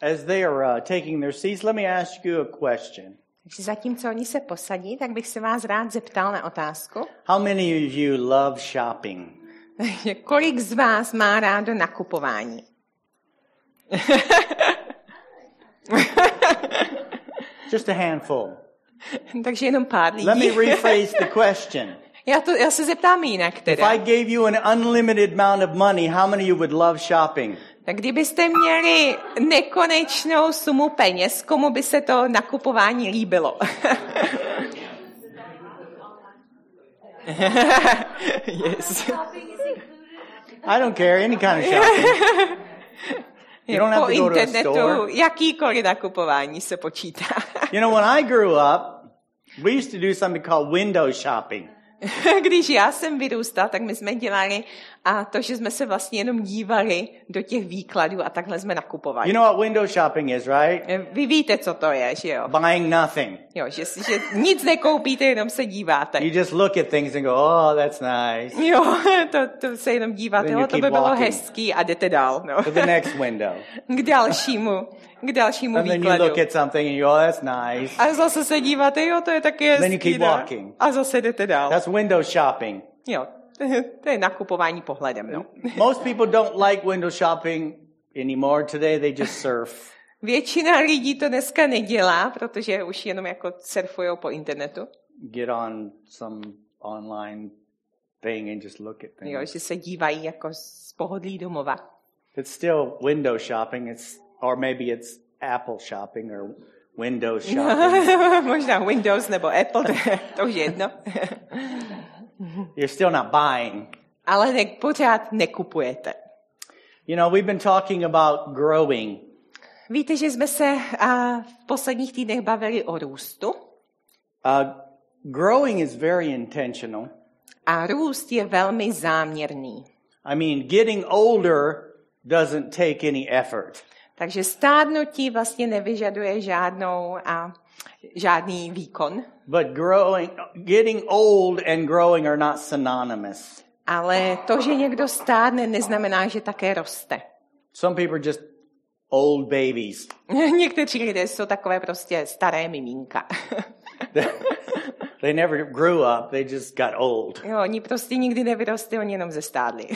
As they are taking their seats, let me ask you a question. Takže zatímco oni se posadí, tak bych se vás rád zeptal na otázku. How many of you love shopping? Kolik z vás má rádo nakupování? Just a handful. Takže jenom pár lidí. Let me rephrase the question. Já se zeptám jinak teda. If I gave you an unlimited amount of money, how many you would love shopping? Tak kdybyste měli nekonečnou sumu peněz, komu by se to nakupování líbilo? Yes. I don't care any kind of shopping. You don't have to go to a store. Jakýkoliv nakupování se počítá. You know, when I grew up, we used to do something called window shopping. Když já jsem vyrůstal, tak my jsme dělali a to, že jsme se vlastně jenom dívali do těch výkladů a takhle jsme nakupovali. You know what window shopping is, right? Vy víte, co to je, že jo? Buying nothing. Jo, že nic nekoupíte, jenom se díváte. You just look at things and go, oh, that's nice. Jo, to se jenom díváte, to by bylo hezký a jdete dál. No. To the next window. K dalšímu výkladu. And then you look at something and you go, oh, that's nice. A zase se díváte, jo, to je taky hezký. Then you keep walking. A zase jdete dál. That's window shopping. Jo. To je nakupování pohledem, no. Most people don't like window shopping anymore today, they just surf. Většina lidí to dneska nedělá, protože už jenom jako surfujou po internetu. Get on some online thing and just look at things. Jo, že se dívají jako z pohodlí domova. It's still window shopping, or maybe it's Apple shopping or window shopping. Možná Windows nebo Apple, to už jedno. You're still not buying. Ale pořád nekupujete. You know, we've been talking about growing. Víte, že jsme se v posledních týdnech bavili o růstu. Growing is very intentional. A růst je velmi záměrný. I mean, getting older doesn't take any effort. Takže stárnutí vlastně nevyžaduje žádný výkon. But getting old and growing are not synonymous. Ale to, že někdo stárne, neznamená, že také roste. Some people are just old babies. Někteří lidé jsou takové prostě staré miminka. They never grew up, they just got old. Jo, oni prostě nikdy nevyrostli, oni jenom zestárli.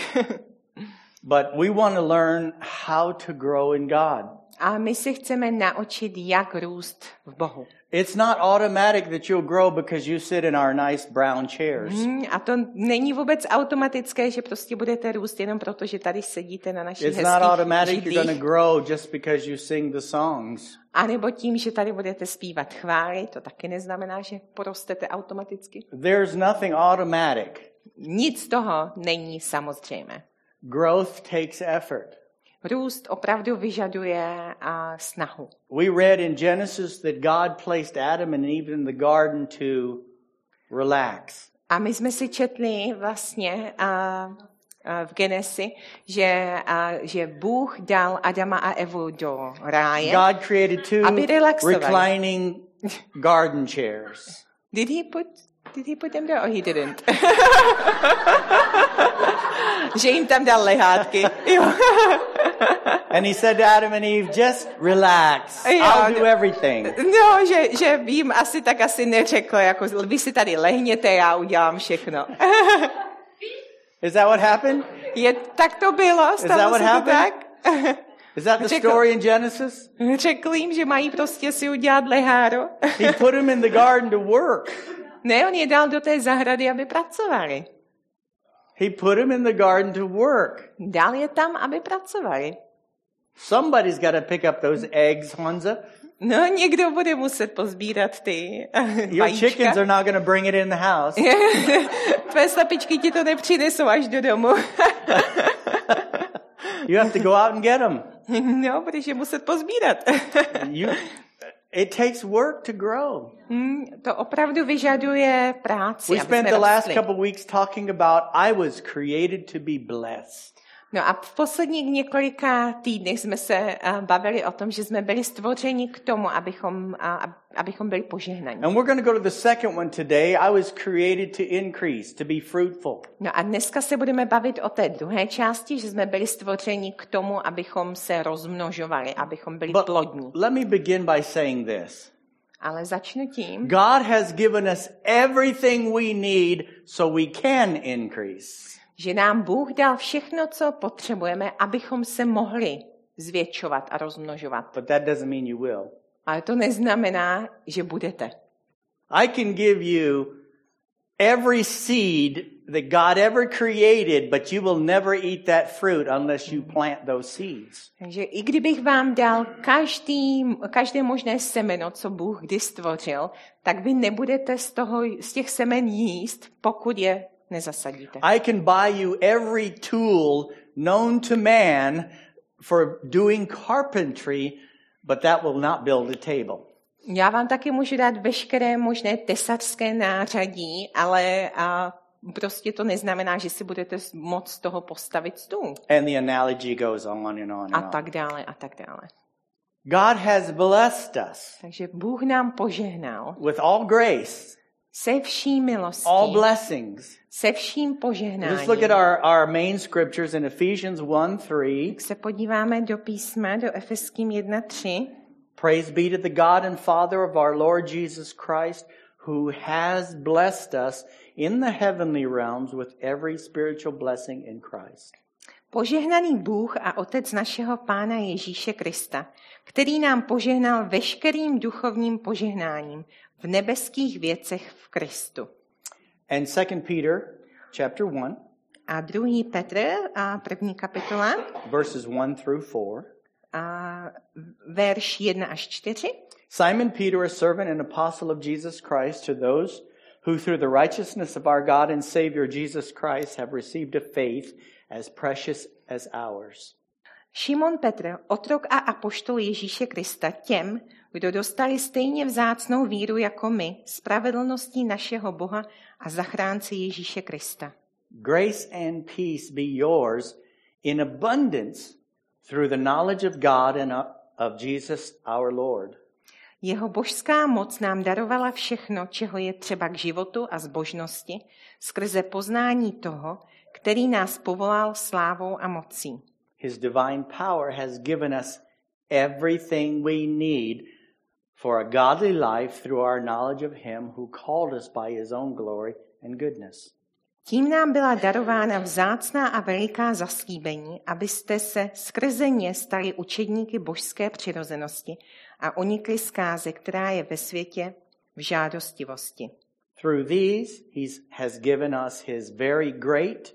But we want to learn how to grow in God. A my se chceme naučit, jak růst v Bohu. It's not automatic that you'll grow because you sit in our nice brown chairs. A to není vůbec automatické, že prostě budete růst jenom proto, že tady sedíte na našich hezkých židlích. It's not automatic you're going to grow just because you sing the songs. A nebo tím, že tady budete zpívat chvály, to taky neznamená, že porostete automaticky. There's nothing automatic. Nic toho není samozřejmé. Growth takes effort. Růst opravdu vyžaduje snahu. We read in Genesis that God placed Adam and Eve in the garden to relax. A my jsme si četli vlastně v Genesi, že Bůh dal Adama a Evu do ráje, God created two aby relaxovali. Reclining garden chairs. Did he put them there? Oh, he didn't. Že jim tam dal lehátky. And he said to Adam and Eve, just relax. I'll do everything. No, že jim asi neřekl, jako vy si tady lehněte, já udělám všechno. Is that what happened? Tak to bylo, stalo se to tak. Is that the story in Genesis? Řekl jim, že mají prostě si udělat leháro. He put them in the garden to work. Ne, on je dal do té zahrady, aby pracovali. He put him in the garden to work. Dal je tam, aby pracovali. Somebody's got to pick up those eggs, Honza. No, někdo bude muset pozbírat ty vajíčka. Your chickens are not going to bring it in the house. Tvé slepičky ti to nepřinesou až do domu. You have to go out and get them. No, budeš je muset pozbírat. It takes work to grow. To opravdu vyžaduje práci. We spent the last couple of weeks talking about I was created to be blessed. No a v posledních několika týdnech jsme se bavili o tom, že jsme byli stvořeni k tomu, abychom byli požehnaní. And we're going to go to the second one today. I was created to increase, to be fruitful. No a dneska se budeme bavit o té druhé části, že jsme byli stvořeni k tomu, abychom se rozmnožovali, abychom byli plodní. Let me begin by saying this. Ale začnu tím. God has given us everything we need so we can increase. Že nám Bůh dal všechno, co potřebujeme, abychom se mohli zvětšovat a rozmnožovat. But that doesn't mean you will. Ale to neznamená, že budete. I can give you every seed that God ever created, but you will never eat that fruit unless you plant those seeds. Takže i kdybych vám dal každé možné semeno, co Bůh kdy stvořil, tak vy nebudete z těch semen jíst, pokud je nezasadíte. I can buy you every tool known to man for doing carpentry, but that will not build a table. Já vám taky můžu dát veškeré možné tesařské nářadí, ale prostě to neznamená, že si budete moc z toho postavit stůl. And the analogy goes on and on. A tak dále, a tak dále. God has blessed us. Takže Bůh nám požehnal. With all grace. Se vší milostí. All blessings. Se vším požehnáním. Let's look at our main scriptures in Ephesians 1:3. Se podíváme do písma do Efeským 1:3. Praise be to the God and Father of our Lord Jesus Christ, who has blessed us in the heavenly realms with every spiritual blessing in Christ. Požehnaný Bůh a Otec našeho Pána Ježíše Krista, který nám požehnal veškerým duchovním požehnáním v nebeských věcech v Kristu. And 2 Peter chapter 1. A 2. Petr a 1. kapitola. Verses 1 through 4. A verš 1 až 4. Simon Peter, a servant and apostle of Jesus Christ, to those who through the righteousness of our God and Savior Jesus Christ have received a faith as precious as ours. Šimon Petr, otrok a apoštol Ježíše Krista, těm, kdo dostali stejně vzácnou víru jako my, spravedlností našeho Boha a zachránce Ježíše Krista. Grace and peace be yours in abundance through the knowledge of God and of Jesus our Lord. Jeho božská moc nám darovala všechno, čeho je třeba k životu a zbožnosti, skrze poznání toho, který nás povolal slávou a mocí. His divine power has given us everything we need for a godly life through our knowledge of him who called us by his own glory and goodness. Tím nám byla darována vzácná a veliká zaslíbení, abyste se skrze ně stali učedníky božské přirozenosti a unikli zkáze, která je ve světě v žádostivosti. Through these he has given us his very great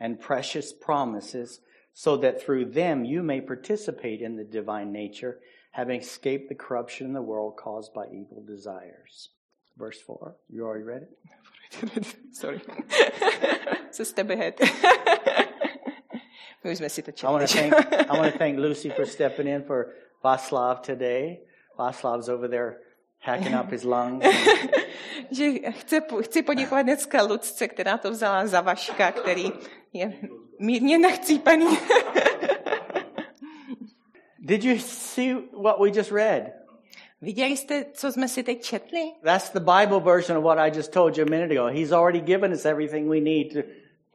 and precious promises, so that through them you may participate in the divine nature, having escaped the corruption in the world caused by evil desires. Verse 4. You already read it? Sorry. It's a step ahead. I want to thank Lucy for stepping in for Václav today. Václav's over there hacking up his lungs. Že chci poděkovat dneska Lucce, která to vzala za Vaška, který je mírně nachcípaný. Did you see what we just read? Viděli jste, co jsme si teď četli? That's the Bible version of what I just told you a minute ago. He's already given us everything we need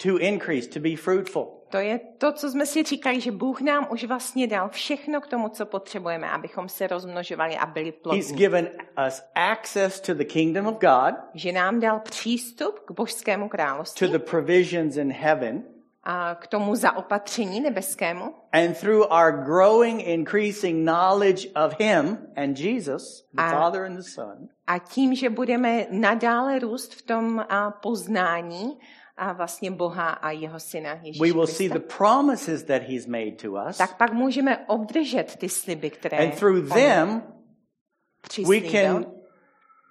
to increase, to be fruitful. To je to, co jsme si říkali, že Bůh nám už vlastně dal všechno k tomu, co potřebujeme, abychom se rozmnožovali a byli plodní. He's given us access to the kingdom of God. Že nám dal přístup k božskému království. To the provisions in heaven. A k tomu zaopatření nebeskému. And through our growing, increasing knowledge of him and Jesus, the Father and the Son. A tím, že budeme nadále růst v tom poznání a vlastně Boha a jeho syna Ježíše Krista, tak pak můžeme obdržet ty sliby, které and through them we can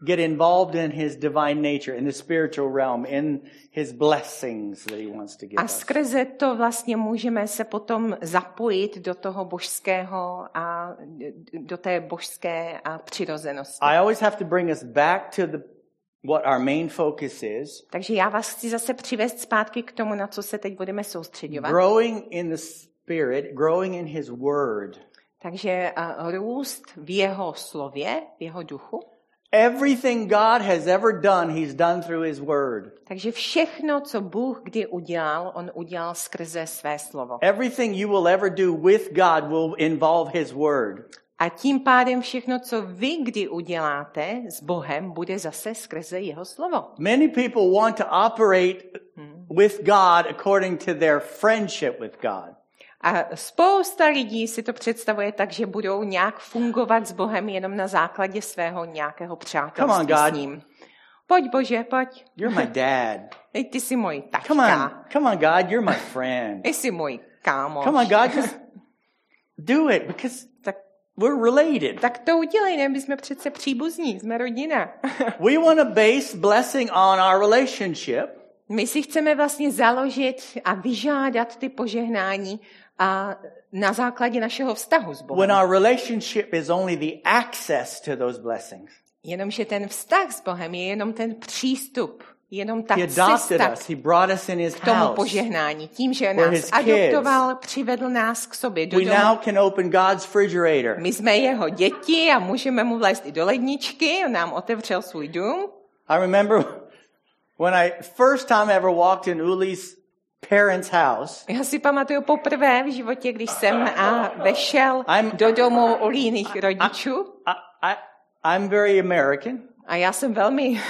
get involved in his divine nature, in the spiritual realm, in his blessings that he wants to give us. A skrze to vlastně můžeme se potom zapojit do toho božského a do té božské přirozenosti. I always have to bring us back to the what our main focus is. Takže já vás chci zase přivést zpátky k tomu, na co se teď budeme soustředovat. Growing in the Spirit, growing in His Word. Takže růst v jeho slově, v jeho duchu. Everything God has ever done, He's done through His Word. Takže všechno, co Bůh kdy udělal, on udělal skrze své slovo. Everything you will ever do with God will involve His Word. A tím pádem všechno, co vy kdy uděláte s Bohem, bude zase skrze jeho slovo. Many people want to operate with God according to their friendship with God. A spousta lidí si to představuje tak, že budou nějak fungovat s Bohem jenom na základě svého nějakého přátelství s ním. Pojď, Bože, pojď. You're my dad. Ty jsi můj taťka. Come on, God, you're my friend. Ty jsi můj kámoš. Come on, God, just do it, because we're related. Tak to udělej, ne? My jsme přece příbuzní, jsme rodina. We want to base blessing on our relationship. My si chceme vlastně založit a vyžádat ty požehnání a na základě našeho vztahu s Bohem. When our relationship is only the access to those blessings. Jenomže ten vztah s Bohem je jenom ten přístup, jenom ta cesta k tomu požehnání. Tím, že nás adoptoval, přivedl nás k sobě do domu. My jsme jeho děti a můžeme mu vlézt i do ledničky. On nám otevřel svůj dům. I remember when I first time ever walked in Uli's parents' house. Já si pamatuju poprvé v životě, když jsem vešel do domu Uliných rodičů. I'm very American. A já jsem velmi,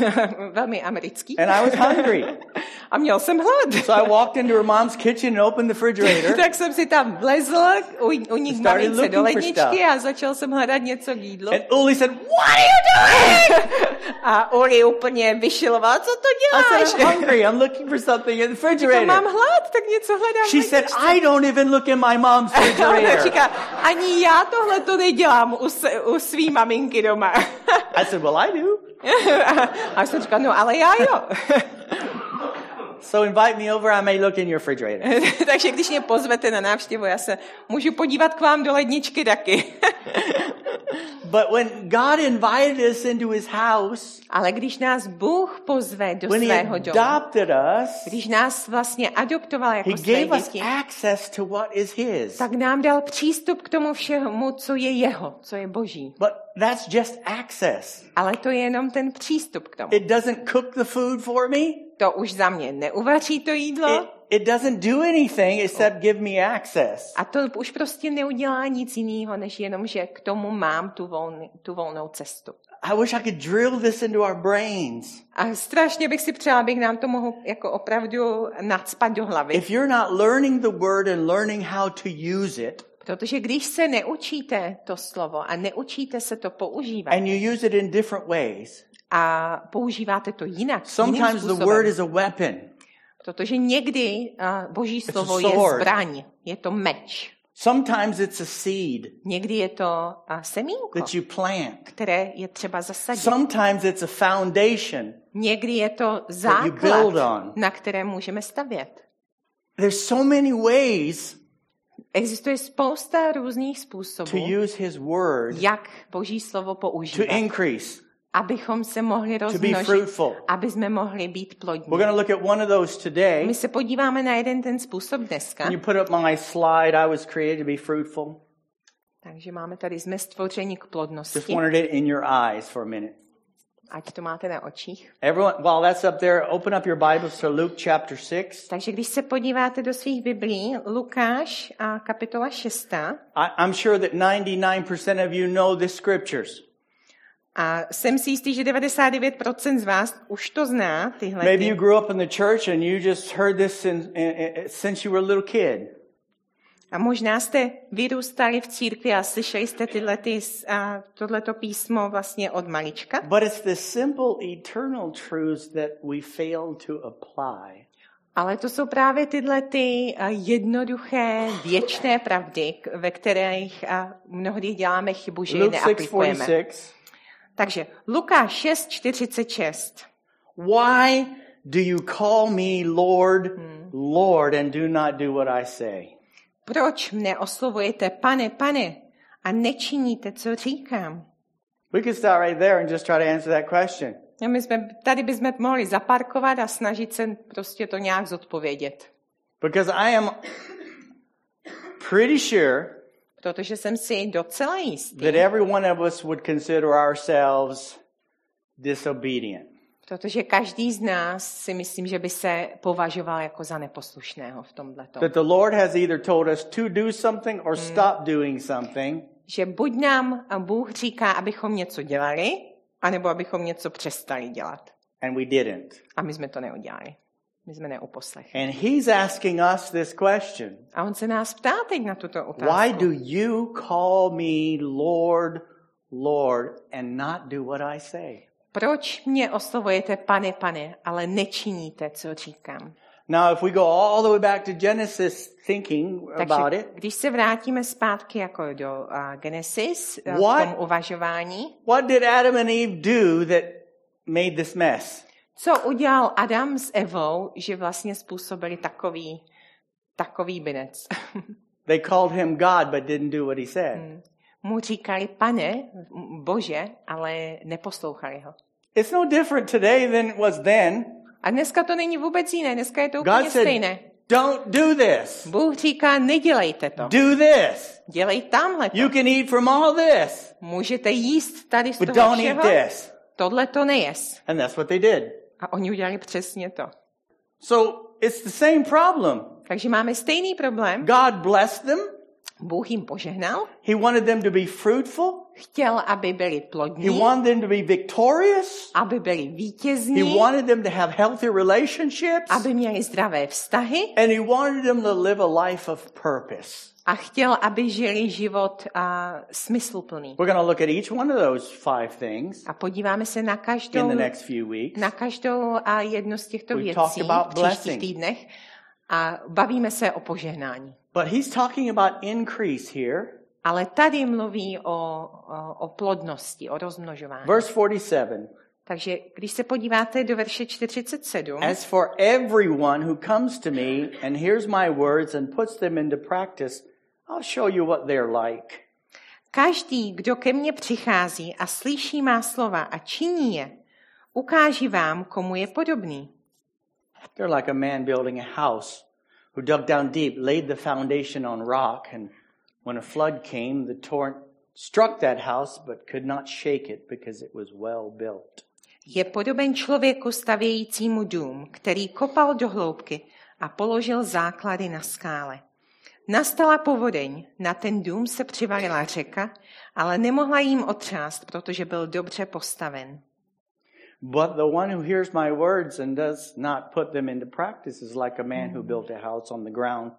velmi americký. And I was hungry. A měl jsem hlad. So I walked into her mom's kitchen and opened the refrigerator. Tak jsem si tam vlezl u nich mamince do ledničky a začal jsem hledat něco k jídlu. And Uli said, "What are you doing?" A Uli úplně vyšiloval, co to děláš? I said, "I'm hungry. I'm looking for something in the refrigerator." Mám hlad, tak něco hledám. She said, "I don't even look in my mom's refrigerator." Ona říká, ani já tohle to nedělám u svý maminky doma. I said, "Well, I do." A jsem říkal, no, ale já jo. So invite me over, I may look in your refrigerator. Takže když mě pozvete na návštěvu, já se můžu podívat k vám do ledničky taky. But when God invited us into His house, ale když nás Bůh pozve do svého domu, když nás vlastně adoptoval jako své děti, tak nám dal přístup k tomu všemu, co je jeho, co je Boží. But that's just access. Ale to je jenom ten přístup k tomu. It doesn't cook the food for me. To už za mě neuvaří to jídlo. It doesn't do anything except give me access. A to už prostě neudělá nic jiného, než jenom, že k tomu mám tu volnou cestu. I wish I could drill this into our brains. A strašně bych si přála, abych nám to mohl jako opravdu nacpat do hlavy. If you're not learning the word and learning how to use it, protože když se neučíte to slovo a neučíte se to používat, and you use it in different ways, a používáte to jinak, sometimes the word is a weapon. Protože někdy Boží slovo je zbraň, je to meč. Sometimes it's a seed. Někdy je to semínko, that you plant. Které je třeba zasadit. Sometimes it's a foundation. Někdy je to základ, na kterém můžeme stavět. There's so many ways. Existuje spousta různých způsobů. To use His word. Jak Boží slovo používat. To increase. Abychom se mohli rozmnožit, aby jsme mohli být plodní. My se podíváme na jeden ten způsob dneska. Takže máme tady, jsme stvořeni k plodnosti. Ať to máte na očích. Takže když se podíváte do svých Biblií, Lukáš a kapitola 6. I'm sure that 99% of you know the scriptures. A jsem si jistý, že 99% z vás už to zná, tyhle. Maybe you grew up in the church and you just heard this since you were a little kid. A možná jste vyrůstali v církvi a slyšeli jste tohleto písmo vlastně od malička. But it's the simple eternal truths that we fail to apply. Ale to jsou právě tyhle ty jednoduché, věčné pravdy, ve kterých mnohdy děláme chybu, že je neaplikujeme. Takže Lukáš 6:46. Why do you call me Lord, Lord and do not do what I say? Proč mne oslovujete pane, pane a nečiníte, co říkám? We could start right there and just try to answer that question. My jsme, tady bychom mohli zaparkovat a snažit se prostě to nějak zodpovědět. Because I am pretty sure protože jsem si docela jistý, that every one of us would consider ourselves disobedient. Protože každý z nás si myslím, že by se považoval jako za neposlušného v tomhletom. That the Lord has either told us to do something or stop doing something. Že buď nám Bůh říká, abychom něco dělali, anebo abychom něco přestali dělat. And we didn't. A my jsme to neudělali. My jsme neuposlechli. And he's asking us this question. A on se nás ptá teď na tuto otázku. Why do you call me Lord, Lord, and not do what I say? Proč mě oslovujete pane, pane, ale nečiníte, co říkám? Now, if we go all the way back to Genesis thinking about it. Když se vrátíme zpátky jako do Genesis, k tomu uvažování. What did Adam and Eve do that made this mess? Co udělal Adam s Evou, že vlastně způsobili takový binec? They called him God but didn't do what he said. Mu říkali pane, Bože, ale neposlouchali ho. It's no different today than it was then. A dneska to není vůbec jiné, dneska je to úplně stejné. Don't do this. Bůh říká, nedělejte to. Do this. Dělej tamhle to. You can eat from all this. Můžete jíst tady z toho všeho. But don't eat this. Tohle to nejes. And that's what they did. A oni udělali přesně to. So it's the same problem. Takže máme stejný problém. God blessed them. Bůh jim požehnal. He wanted them to be fruitful. Chtěl, aby byli plodní. He wanted them to be victorious. Aby byli vítězní. He wanted them to have healthy relationships. Aby měli zdravé vztahy. And he wanted them to live a life of purpose. A chtěl, aby žili život smysluplný. We're going to look at each one of those five things. A podíváme se na každou in the next few weeks. Na každou jednu z těchto věcí v příštích týdnech. A bavíme se o požehnání. But he's talking about increase here. Ale tady mluví o plodnosti, o rozmnožování. Verse 47. Takže když se podíváte do verše 47. As for everyone who comes to me and hears my words and puts them into practice, I'll show you what they're like. Každý, kdo ke mně přichází a slyší má slova a činí je, ukáží vám, komu je podobný. They're like a man building a house who dug down deep, laid the foundation on rock, and when a flood came, the torrent struck that house, but could not shake it because it was well built. Je podoben člověku stavějícímu dům, který kopal do hloubky a položil základy na skále. Nastala povodeň, na ten dům se přivalila řeka, ale nemohla jím otřást, protože byl dobře postaven. But the one who hears my words and does not put them into practice is like a man who built a house on the ground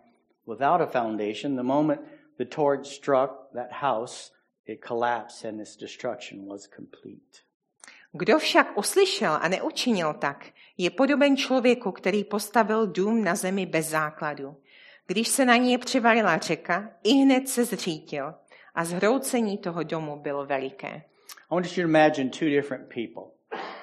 without a foundation. The moment the torrent struck that house, it collapsed and its destruction was complete. Kdo však uslyšel a neučinil tak, je podoben člověku, který postavil dům na zemi bez základu. Když se na něj přivalila řeka, ihned se zřítil a zhroucení toho domu bylo veliké. I want you to imagine two different people.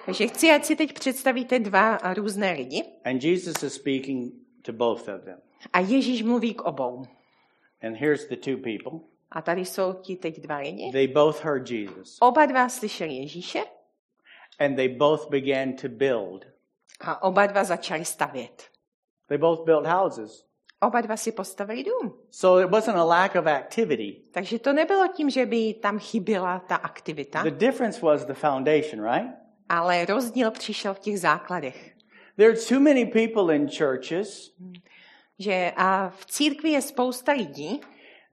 Takže chci, ať si teď představíte dva různé lidi. And Jesus is speaking to both of them. A Ježíš mluví k obou. And here's the two people. A tady jsou ti teď dva lidi. They both heard Jesus. Oba dva slyšeli Ježíše. And they both began to build. A oba dva začali stavět. They both built houses. Oba dva si postavili dům. So it wasn't a lack of activity. Takže to nebylo tím, že by tam chyběla ta aktivita. The difference was the foundation, right? Ale rozdíl přišel v těch základech. There are too many people in churches. Že a v církvi je spousta lidí,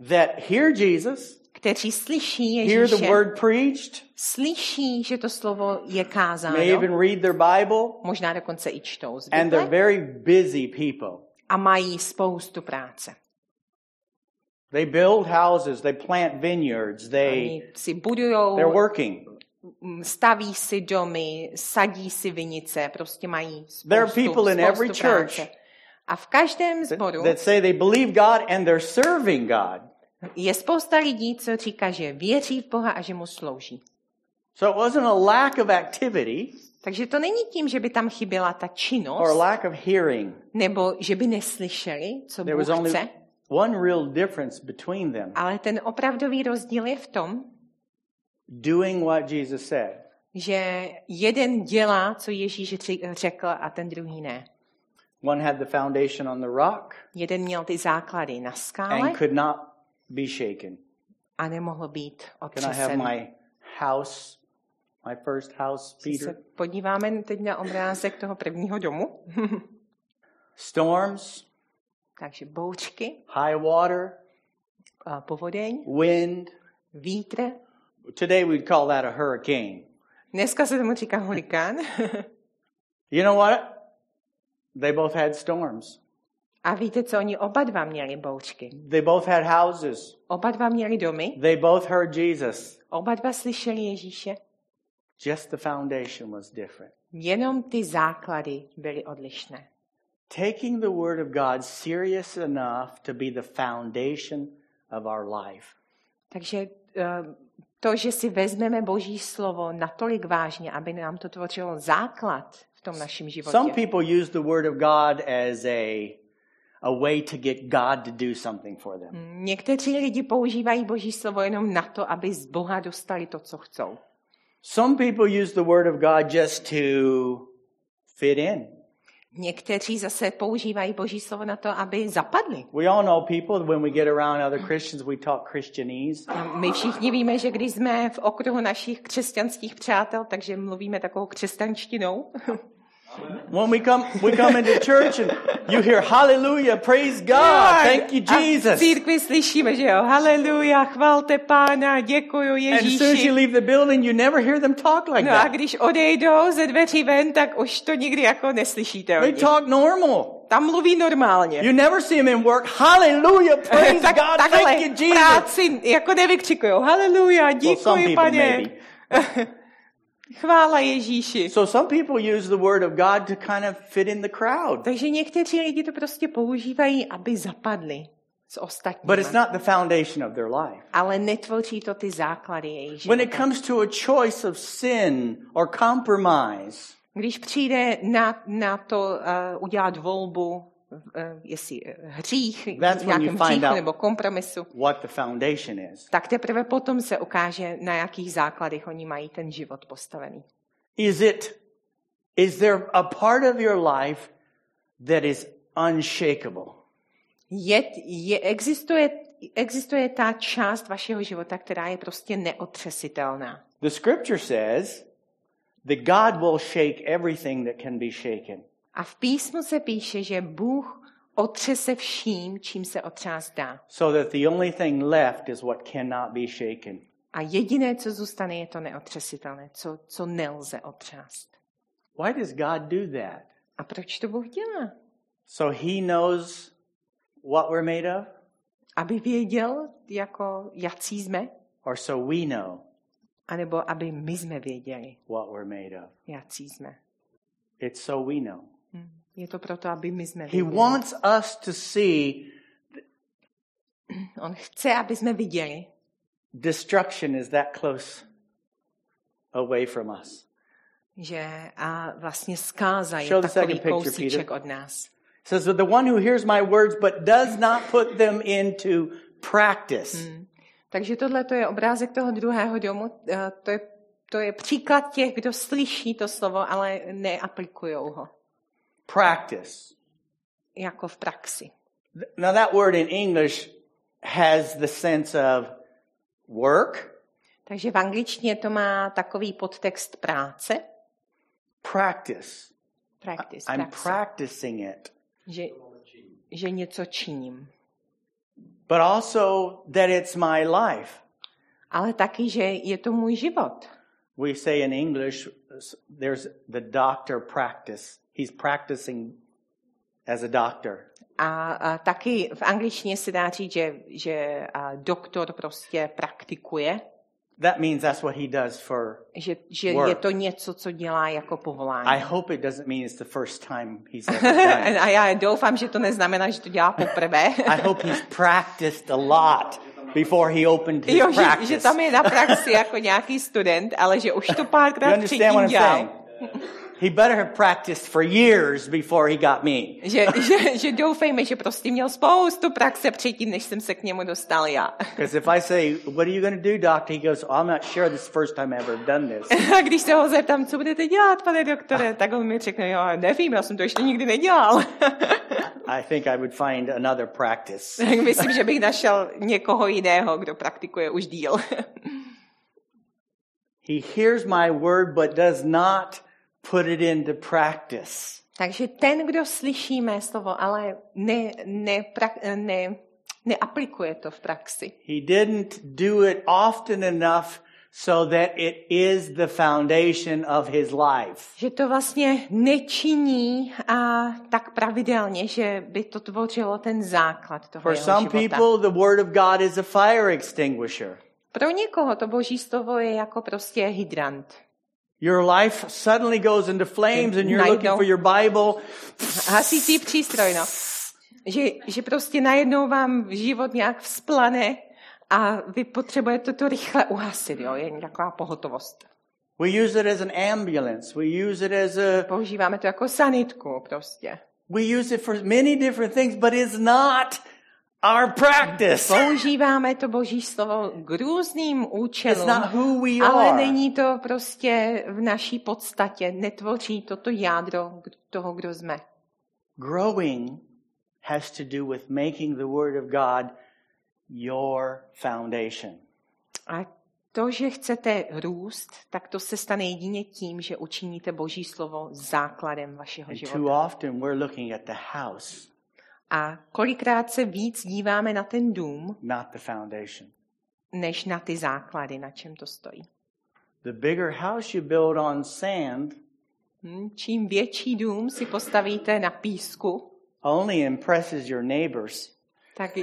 that hear Jesus, kteří slyší Ježíše, hear the word preached, slyší, že to slovo je kázáno. They even read their Bible. Možná dokonce i čtou z Bible. And they're very busy people. A mají spoustu práce. They build houses, they plant vineyards, they're working. Staví si domy, sadí si vinice, prostě mají spoustu práce. A v každém sboru je spousta lidí, co říká, že věří v Boha a že mu slouží. So it wasn't a lack of activity. Takže to není tím, že by tam chyběla ta činnost, or lack of hearing. Nebo že by neslyšeli, co Bůh chce. One real difference between them. Ale ten opravdový rozdíl je v tom, doing what Jesus said. že jeden dělá, co Ježíš řekl, a ten druhý ne. One had the foundation on the rock. Jeden měl ty základy na skále. And could not be shaken. A nemohl být otřesen. Can I have my house, my first house, Peter? Se podíváme teď na obrázek toho prvního domu. Storms. Takže bouřky. High water. Povodeň. Wind. Vítr. Today we'd call that a hurricane. Dneska se tomu říká hurikán. You know what? They both had storms. A víte co, oni oba dva měli bouřky. They both had houses. Oba dva měli domy. They both heard Jesus. Oba dva slyšeli Ježíše. Just the foundation was different. Jenom ty základy byly odlišné. Taking the word of God serious enough to be the foundation of our life. Takže to, že si vezmeme Boží slovo natolik vážně, aby nám to tvořilo základ v tom našem životě. Some people use the word of God as a way to get God to do something for them. Někteří lidi používají Boží slovo jenom na to, aby z Boha dostali to, co chcou. Some people use the word of God just to fit in. Někteří zase používají Boží slovo na to, aby zapadli. We all know people when we get around other Christians we talk Christianese. My všichni víme, že když jsme v okruhu našich křesťanských přátel, takže mluvíme takovou křesťanštinou. When we come into church and you hear hallelujah, praise God, thank you Jesus. A v církvi slyšíme, že jo, hallelujah, chvalte Pána, děkuju Ježíši. And as soon as you leave the building, you never hear them talk like that. No a když odejdou ze dveří ven, tak už to nikdy jako neslyšíte. They talk normal. Tam mluví normálně. You never see them in work, hallelujah, praise God, thank you Jesus. Práci jako nevykřikujou, hallelujah, děkuji Pane. Chvála Ježíši. So some people use the word of God to kind of fit in the crowd. Takže někteří lidi to prostě používají, aby zapadli s ostatními. But it's not the foundation of their life. Ale netvoří to ty základy jejich života. When it comes to a choice of sin or compromise. Když přijde na to udělat volbu, jestli hřích, nějakým hříchu nebo kompromisu, tak teprve potom se ukáže, na jakých základech oni mají ten život postavený. Is there a part of your life that is unshakable? Existuje ta část vašeho života, která je prostě neotřesitelná. The scripture says that God will shake everything that can be shaken. A v písmu se píše, že Bůh otřese vším, čím se otřást dá. So that the only thing left is what cannot be shaken. A jediné, co zůstane, je to neotřesitelné, co nelze otřást. Why does God do that? A proč to Bůh dělá? So he knows what we're made of? Aby věděl, jací jsme? Or so we know? A nebo aby my jsme věděli, what we're made of? Jací jsme? It's so we know. Je to proto, aby my jsme viděli. He wants us to see. On chce, aby jsme viděli. Destruction is that close away from us. Že a vlastně zkáza je takový kousíček od nás. Says the one who hears my words but does not put them into practice. Takže tohle to je obrázek toho druhého domu. To je příklad těch, kdo slyší to slovo, ale neaplikujou ho. Practice. Jako v praxi. Now that word in English has the sense of work. Takže v angličtině to má takový podtext práce. Practice. I'm practicing it. Že něco činím. But also that it's my life. Ale taky, že je to můj život. We say in English, there's the doctor practice. He's practicing as a doctor. A taky v angličtině se dá říct, že doktor prostě praktikuje. That means that's what he does for že work. Je to něco, co dělá jako povolání. I hope it doesn't mean it's the first time he's ever done it. A já doufám, že to neznamená, že to dělá poprvé. I hope he's practiced a lot before he opened his practice. Že tam je na praxi jako nějaký student, ale že už to párkrát předtím dělal. He better have practiced for years before he got mean. Že doufejme, že prostě měl spoustu praxe předtím, než jsem se k němu dostal já. Because if I say, what are you going to do, doctor? He goes, I'm not sure, this is the first time I've ever done this. A když se ho zeptám, co budete dělat, pane doktore, tak on mi řekne, jo, nevím, já jsem to ještě nikdy nedělal. I think I would find another practice. Myslím, že bych našel někoho jiného, kdo praktikuje už díl. He hears my word, but does not put it into practice. Takže ten, kdo slyší mé slovo, ale neaplikuje to v praxi. He didn't do it often enough so that it is the foundation of his life. Že to vlastně nečiní a tak pravidelně, že by to tvořilo ten základ toho jeho života. For some people, the word of God is a fire extinguisher. Pro někoho to boží slovo je jako prostě hydrant. Your life suddenly goes into flames and you're looking for your Bible. Hasící přístroj, no. Že prostě najednou vám život nějak vzplane a vy potřebujete to rychle uhasit, jo, je nějaká pohotovost. We use it as an ambulance. We use it as a... Používáme to jako sanitku prostě. We use it for many different things, but it's not our practice. Používáme to boží slovo k různým účelům, ale není to prostě v naší podstatě, netvoří toto jádro toho, kdo jsme. Growing has to do with making the word of God your foundation. A to, že chcete růst, tak to se stane jedině tím, že učiníte boží slovo základem vašeho života. Too often we're looking at the house. A kolikrát se víc díváme na ten dům, not the foundation, než na ty základy, na čem to stojí. The bigger house you build on sand, čím větší dům si postavíte na písku, only impresses your neighbors. Tak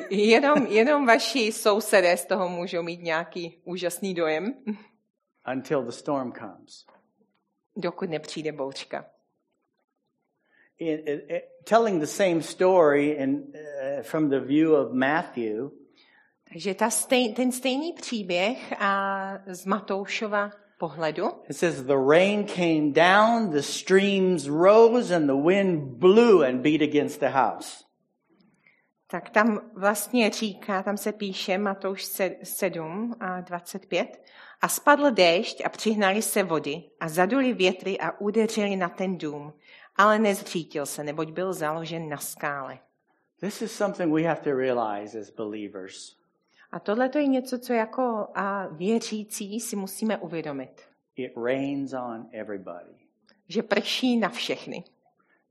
jenom vaši sousedé z toho můžou mít nějaký úžasný dojem. Until the storm comes. Dokud nepřijde bouřka. Telling the same story and from the view of Matthew. Takže ten stejný příběh z Matoušova pohledu. It says the rain came down, the streams rose and the wind blew and beat against the house. Tak tam vlastně říká, tam se píše Matouš 7:25. A spadl déšť a přihnaly se vody a zaduly větry a udeřily na ten dům. Ale nezřítil se, neboť byl založen na skále. This is something we have to realize as believers. A tohle to je něco, co jako věřící si musíme uvědomit. It rains on everybody. Že prší na všechny.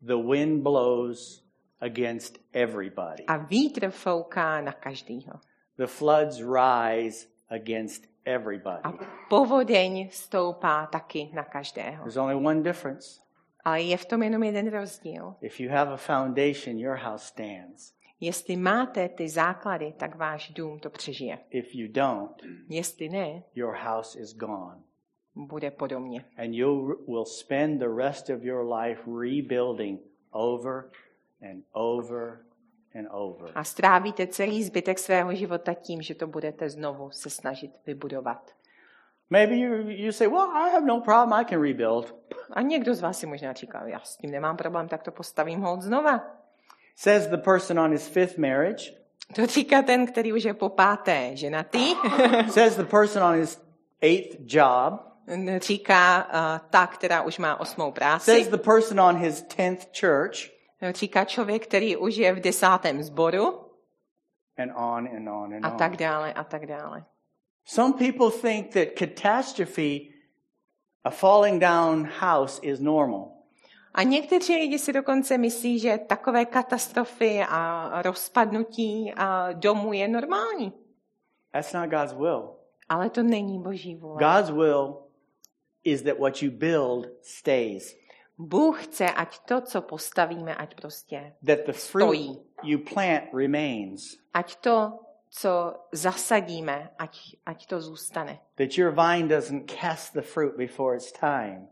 The wind blows against everybody. A vítr fouká na každýho. The floods rise against everybody. A povodeň stoupá taky na každého. There's only one difference. Ale je v tom jenom jeden rozdíl. If you have a foundation, your house stands. Jestli máte ty základy, tak váš dům to přežije. If you don't, jestli ne, your house is gone. Bude podobně. And you will spend the rest of your life rebuilding over and over and over. A strávíte celý zbytek svého života tím, že to budete znovu se snažit vybudovat. Maybe you say, well, I have no problem, I can rebuild. A někdo z vás si možná říká, já s tím nemám problém, tak to postavím holt znova. Says the person on his fifth marriage. To říká ten, který už je po páté ženatý. Says the person on his eighth job. Říká ta, která už má 8. práci. Says the person on his 10th church. Říká člověk, který už je v 10. sboru. And on and on and on. A tak dále, a tak dále. Some people think that catastrophe, a falling down house, is normal. A někteří lidi si dokonce myslí, že takové katastrofy a rozpadnutí domu je normální. That's not God's will. Ale to není Boží vůle. God's will is that what you build stays. Bůh chce, ať to, co postavíme, ať prostě stojí. That the fruit you plant remains. Ať to, co zasadíme, ať to zůstane. That your vine doesn't cast the fruit before its time.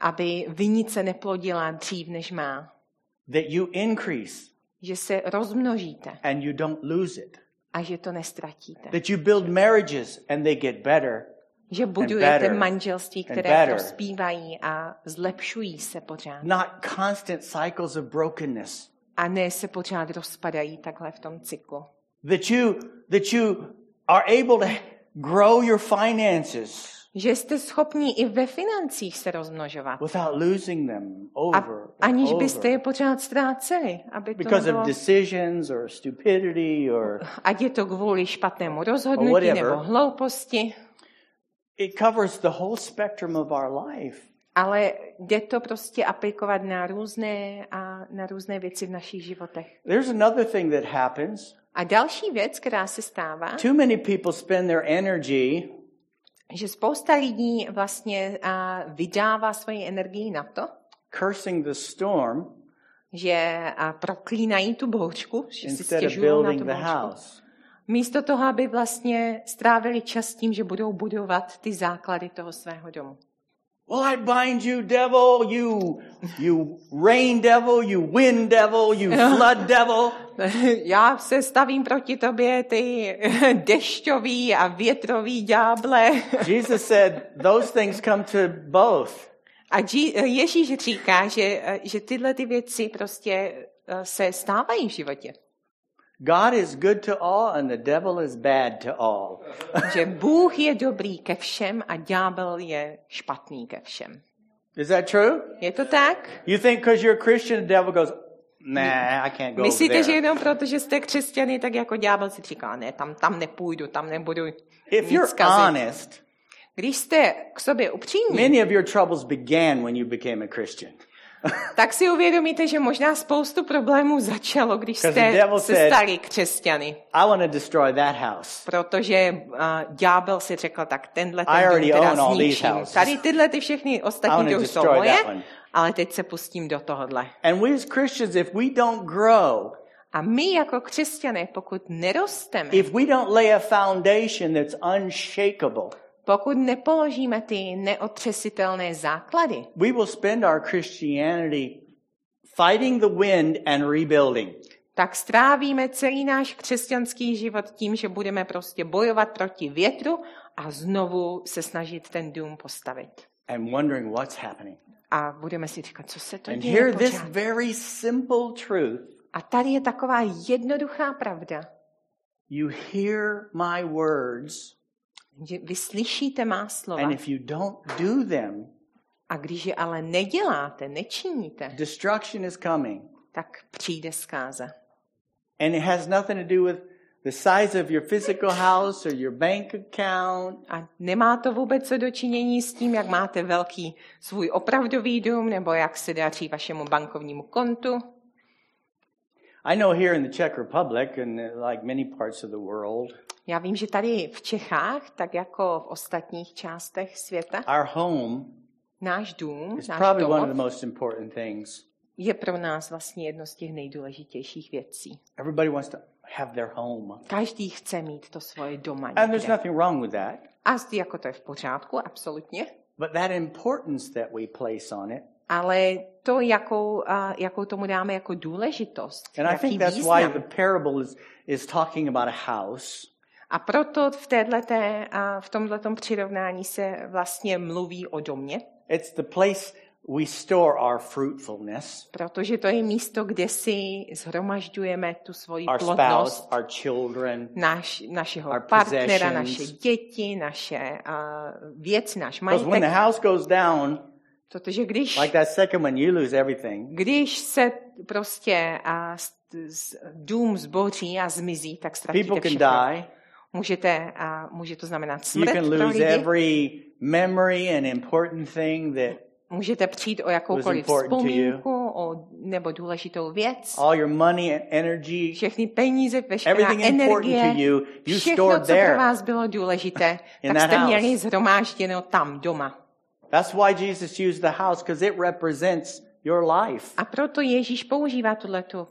Aby vinice neplodila dřív, než má. That you increase. Že se rozmnožíte. And you don't lose it. A že to neztratíte. That you build marriages and they get better. Že budujete manželství, které prospívají a zlepšují se pořád. Not constant cycles of brokenness. A ne se pořád rozpadají takhle v tom cyklu. That you are able to grow your finances. Že jste schopni i ve financích se rozmnožovat. Without losing them over. Aniž byste je pořád ztráceli, aby to because bylo, of decisions or stupidity or ať je to kvůli špatnému rozhodnutí whatever, nebo hlouposti. It covers the whole spectrum of our life. Ale jde to prostě aplikovat na různé věci v našich životech. There's another thing that happens. A další věc, která se stává. Too many people spend their energy. Že spousta lidí vlastně vydává svoji energii na to. Cursing the storm. Že proklínají tu bouřku, že si stěžují na tu bouřku. Místo toho, aby vlastně strávili čas tím, že budou budovat ty základy toho svého domu. Well, I bind you, devil, you rain devil, you wind devil, you flood devil. Já se stavím proti tobě, ty dešťový a větrový ďáble. Jesus said those things come to both. A Ježíš říká, že tyhle ty věci prostě se stávají v životě. God is good to all and the devil is bad to all. Že Bůh je dobrý ke všem a ďábel je špatný ke všem. Is that true? Je to tak? You think because you're a Christian the devil goes, nah, I can't go. Myslíte, over there. Že jenom proto, že jste křesťané, tak jako ďábel si říká, ne, tam nepůjdu, tam nebudu. If you're kazit. Honest, když jste k sobě upřímní. Many of your troubles began when you became a Christian. Tak si uvědomíte, že možná spoustu problémů začalo, když jste se stali křesťany. Protože ďábel si řekl, tak tenhle teda zničím. Tady tyhle ty všechny ostatní domy jsou moje, ale teď se pustím do tohohle. A my jako křesťané, pokud nerosteme, pokud nepoložíme ty neotřesitelné základy, we will spend our Christianity fighting the wind and rebuilding. Tak strávíme celý náš křesťanský život tím, že budeme prostě bojovat proti větru a znovu se snažit ten dům postavit. And wondering what's happening. A budeme si říkat, co se to děje. And here this very simple truth. A tady je taková jednoduchá pravda. You hear my words. Vy slyšíte má slova. And if you don't do them, a když je ale neděláte, nečiníte, destruction is coming. Tak přijde zkáza. And it has nothing to do with the size of your physical house or your bank account. A nemá to vůbec co do činění s tím, jak máte velký svůj opravdový dům nebo jak se daří vašemu bankovnímu kontu. I know here in the Czech Republic and like many parts of the world. Já vím, že tady v Čechách, tak jako v ostatních částech světa, náš dům, náš domov, je pro nás vlastně jedno z těch nejdůležitějších věcí. Každý chce mít to svoje doma někde. A jako to je v pořádku, absolutně. Ale to, jakou tomu dáme jako důležitost, jaký význam. A proto v tomhletom přirovnání se vlastně mluví o domě. It's the place we store our fruitfulness. Protože to je místo, kde si shromažďujeme tu svoji plodnost, our spouse, our children, našeho partnera, naše děti, naše věci, náš majetek. Because when the house goes down, protože když like that second one, you lose everything. Když se prostě dům zboří a zmizí, tak ztratíte všechno. Může to znamenat smrt pro lidi. Můžete přijít o jakoukoliv vzpomínku nebo důležitou věc. All your money and energy, všechny peníze, veškerá energie, všechno, co pro vás bylo důležité, tak jste měli shromážděno tam doma. That's why Jesus used the house, because it represents your life. A proto Ježíš používá tuto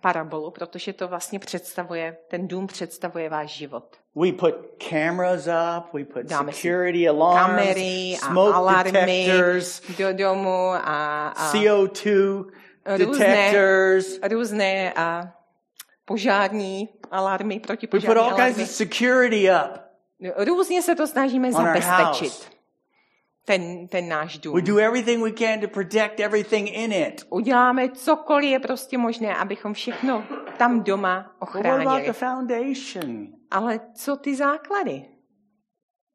parabolu, protože to vlastně představuje, ten dům představuje váš život. We put cameras up, we put security alarms, smoke detectors, do domu a CO2 detectors, různé požární alarmy, protipožární alarmy. We put all kinds of security up. Různě se to snažíme zabezpečit. Ten náš dům. We do everything we can to protect everything in it. Uděláme cokoliv je prostě možné, abychom všechno tam doma ochránili. But what about the foundation? Ale co ty základy?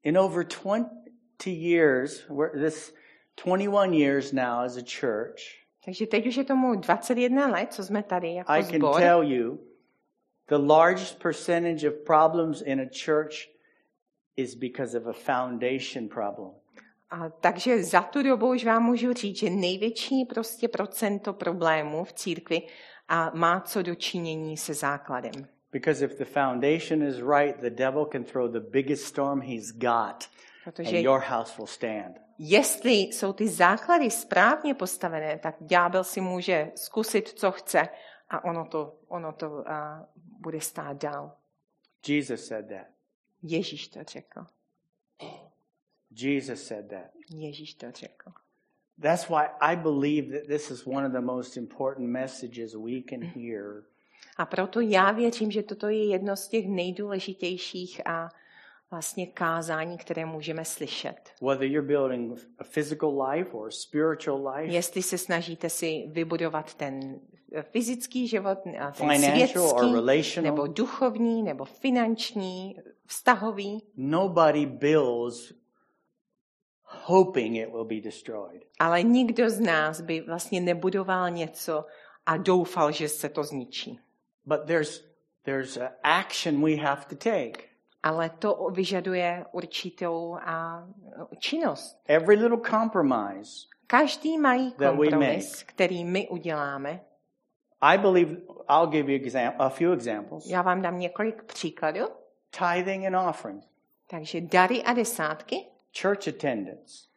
In over 21 years now as a church. Takže teď už je tomu 21 let, co jsme tady jako sbor. I can tell you the largest percentage of problems in a church is because of a foundation problem. A takže za tu dobu už vám můžu říct, že největší prostě procento problémů v církvi a má co dočinění se základem. Because if the foundation is right, the devil can throw the biggest storm he's got and your house will stand. Jestli jsou ty základy správně postavené, tak ďábel si může zkusit, co chce, a ono to bude stát dál. Jesus said that. Ježíš to řekl. Jesus said that. Ježíš to řekl. That's why I believe that this is one of the most important messages we can hear. A proto já věřím, že toto je jedno z těch nejdůležitějších a vlastně kázání, které můžeme slyšet. Whether you're building a physical life or a spiritual life. Jestli se snažíte si vybudovat ten fyzický život, a ten světský, nebo duchovní, nebo finanční, vztahový. Nobody builds hoping it will be destroyed. Ale nikdo z nás by vlastně nebudoval něco a doufal, že se to zničí. But there's an action we have to take. Ale to vyžaduje určitou činnost. Every little compromise. Každý malý kompromis, který my uděláme. I believe I'll give you a few examples. Já vám dám několik příkladů. Tithing and offerings. Takže dary a desátky. Church attendance.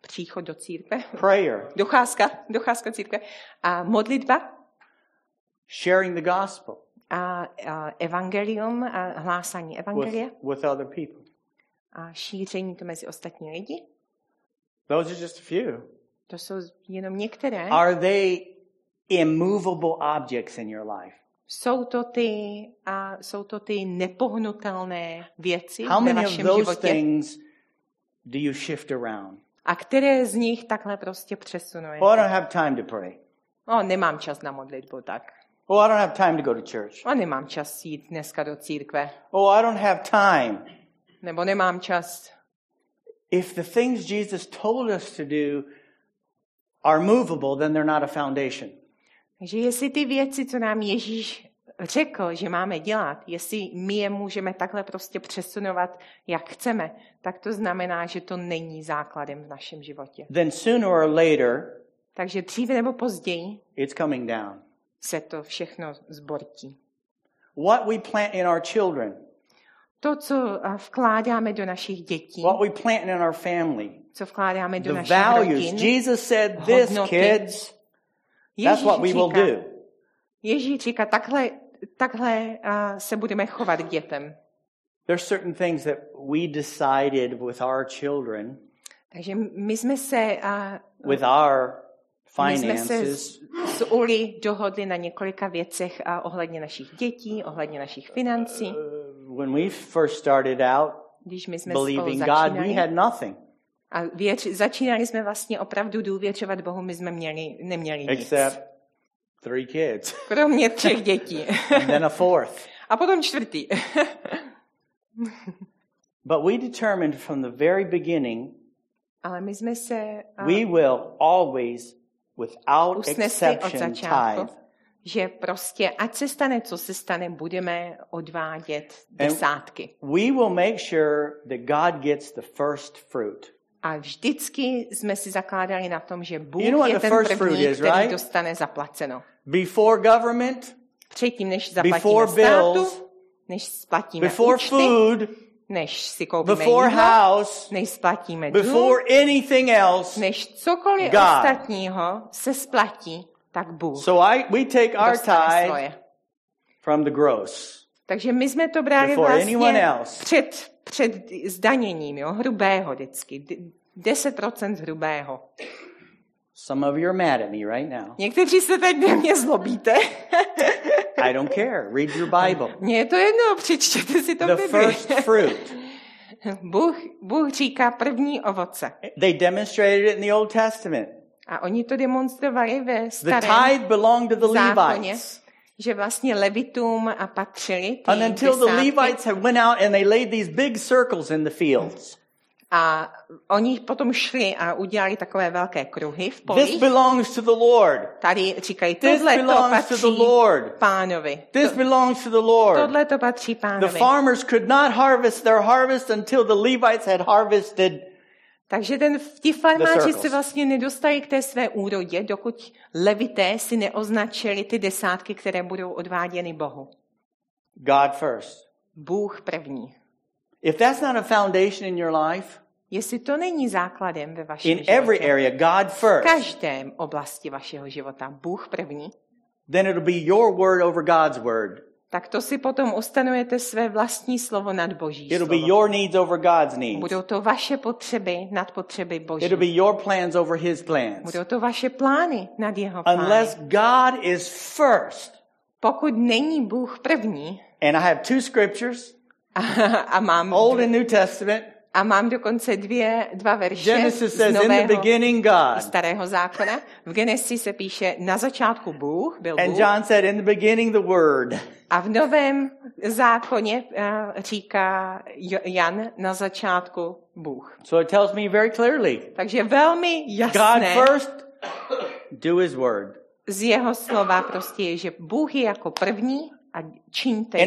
Příchod do církve. Prayer. Docházka církve. Modlitba. Sharing the gospel. Evangelium, hlásání evangelia. With other people. Šíření to mezi ostatní lidi. Those are just a few. To jsou jenom některé. Are they immovable objects in your life? Jsou to ty nepohnutelné věci ve vašem životě. Do you shift around? A které z nich takhle prostě přesunujete? Oh, I don't have time to pray. Oh, nemám čas na modlitbu, tak. Oh, I don't have time to go to church. Oh, nemám čas jít dneska do církve. Oh, I don't have time. Nebo nemám čas. If the things Jesus told us to do are movable, then they're not a foundation. Takže jestli ty věci, co nám Ježíš řekl, že máme dělat, jestli my je můžeme takhle prostě přesunovat, jak chceme, tak to znamená, že to není základem v našem životě. Then sooner or later, takže dříve nebo později, it's coming down. Se to všechno zbortí. What we plant in our children, to, co vkládáme do našich dětí, what we plant in our family, co vkládáme do našich rodin, Jesus said this, hodnoty, kids. That's what we will do. Ježíš říká, takhle se budeme chovat k dětem. There are certain things that we decided with our children. Takže my jsme se with our finances. My jsme se s Uli dohodli na několika věcech ohledně našich dětí, ohledně našich financí. When we first started out, believing God, we had nothing. A začínali jsme vlastně opravdu důvěřovat Bohu, my jsme neměli nic. Except 3 kids. Kromě 3 dětí. And then a fourth. A potom čtvrtý. But we determined from the very beginning, ale my jsme se we will always, without exception, tithe. Že prostě, ať se stane, co se stane, budeme odvádět desátky. And we will make sure that God gets the first fruit. A vždycky jsme si zakládali na tom, že Bůh je ten první, který dostane zaplaceno. Before government, předtím, než zaplatíme státu, než splatíme účty, než si koupíme jídlo, než splatíme dům, než cokoliv ostatního se splatí, tak Bůh dostane svoje. Takže my jsme to brali vlastně před zdaněním, jo, hrubého vždycky, 10% hrubého. Some of you are mad at me right now. Někteří se teď na mě zlobíte. I don't care. Read your Bible. Mně je to jedno, přečtěte si to Bibli. The first fruit. Bůh říká první ovoce. They demonstrated it in the Old Testament. A oni to demonstrovali ve Starém zákoně. The tithe belonged to the Levites. Že vlastně Levitům a patřili ty desátky. A oni potom šli a udělali takové velké kruhy v polích. This belongs to the Lord. Tady říkají, tohle to patří Pánovi. This belongs to the Lord. Tohle to patří Pánovi. The farmers could not harvest their harvest until the Levites had harvested. Takže ti farmáři se vlastně nedostali k té své úrodě, dokud levité si neoznačili ty desátky, které budou odváděny Bohu. God first. Bůh první. If that's not a foundation in your life, jestli to není základem ve vašem životě, in every area, God first, v každém oblasti vašeho života Bůh první, then it'll be your word over God's word. Tak to si potom ustanujete své vlastní slovo nad Boží slovo. It'll be your needs over God's needs. Budou to vaše potřeby nad potřeby Boží. It'll be your plans over His plans. Budou to vaše plány nad jeho plány. Unless God is first. Pokud není Bůh první. And I have two scriptures. A mám Old and New Testament. A mám dokonce dva verše Genesis says, z nového, starého zákona. V Genesis se píše, na začátku Bůh, byl Bůh. And John said, in the beginning the Word. A v novém zákoně říká Jan, na začátku Bůh. So it tells me very clearly. Takže velmi jasné. God first, do His Word. Z jeho slova prostě je, že Bůh je jako první. And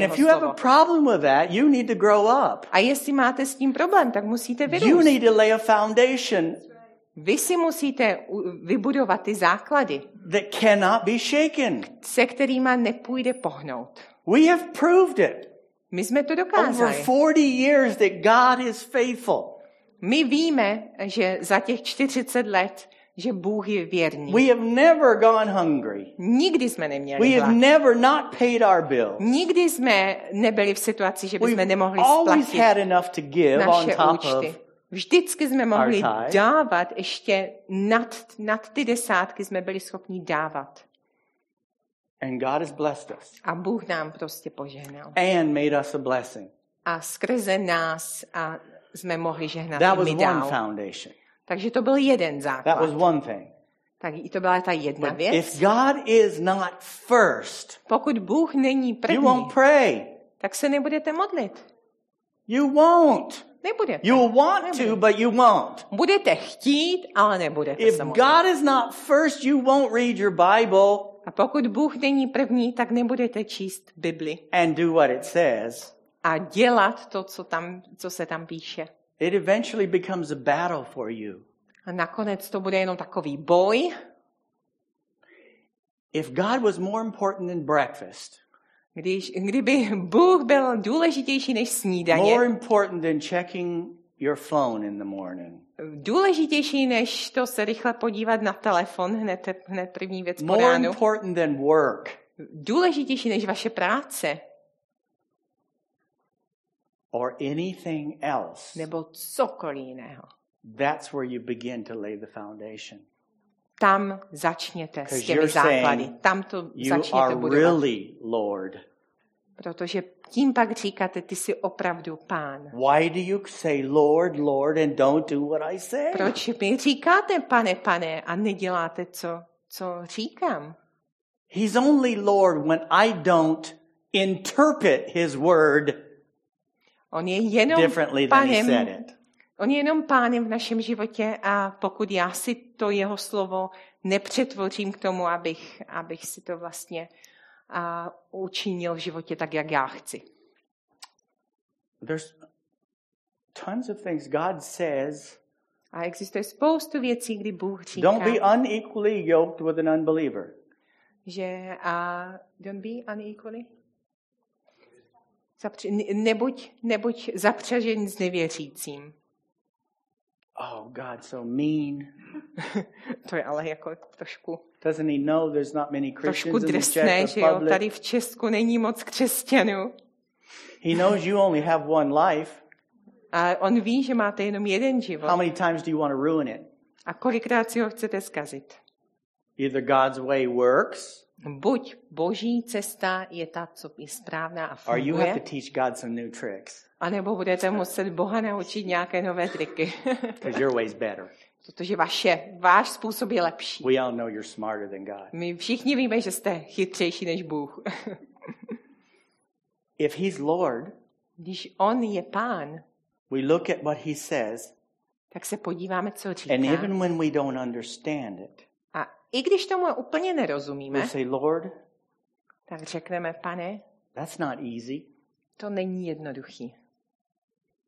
if you have a problem with that, you need to grow up. A jestli máte s tím problém, tak musíte vyrůst. You need to lay a foundation. Vy si musíte vybudovat ty základy, that cannot be shaken. Se kterýma nepůjde pohnout. We have proved it. My jsme to dokázali. Over 40 years that God is faithful. My víme, že za těch 40 let že Bůh je věrný. We have never gone hungry. Nikdy jsme neměli hlad. We have never not paid our bill. Nikdy jsme nebyli v situaci, že bychom nemohli splatit naše účty. Vždycky jsme mohli dávat, ještě nad ty desátky jsme byli schopni dávat. And God has blessed us. A Bůh nám prostě požehnal. And made us a blessing. A skrze nás jsme mohli žehnat. That was one foundation. Takže to byl jeden základ. That was one thing. Tak i to byla ta jedna věc. If God is not first, pokud Bůh není první, you won't pray. Tak se nebudete modlit. You won't. Nebudete. You want nebudete. To, but you won't. Budete chtít, ale nebudete If se modlit. God is not first, you won't read your Bible. A pokud Bůh není první, tak nebudete číst Bibli. And do what it says. A dělat to, co se tam píše. It eventually becomes a battle for you. A nakonec to bude jenom takový boj. If God was more important than breakfast. Kdyby Bůh byl důležitější než snídaně. More important than checking your phone in the morning. Důležitější než to se rychle podívat na telefon hned první věc po ránu. More important than work. Důležitější než vaše práce. Or anything else. Nebo cokoliv jiného. That's where you begin to lay the foundation. Tam začněte s těmi základy. Tam to začněte budovat. Really, Lord. Protože tím pak říkáte, ty jsi opravdu Pán. Why do you say Lord, Lord and don't do what I say? Proč mi říkáte Pane, Pane a neděláte co říkám? He's only Lord when I don't interpret his word. On je jenom pánem v našem životě a pokud já si to jeho slovo nepřetvořím k tomu, abych si to vlastně učinil v životě tak, jak já chci. Tons of things God says. A existuje spoustu věcí, kdy Bůh říká. Don't be unequally yoked with an unbeliever. Že don't be unequally Nebuď zapřažen s nevěřícím. Oh God, so mean. To je ale jako trošku. Doesn't he know there's not many Christians in the Czech Republic? Tady v Česku není moc křesťanů. He knows you only have one life. A on ví, že máte jenom jeden život. How many times do you want to ruin it? A kolikrát si ho chcete zkazit? Either God's way works. Buď boží cesta je ta, co je správná a funguje. Or you have to teach God some new tricks. A nebo budete muset Boha naučit nějaké nové triky. Because your way is better. Protože váš způsob je lepší. We all know you're smarter than God. My všichni víme, že jste chytřejší než Bůh. If he's Lord, když on je pán, we look at what he says. Tak se podíváme, co říká. And even when we don't understand it. A i když tomu úplně nerozumíme, we'll say, Lord, tak řekneme, pane, that's not easy. To není jednoduchý.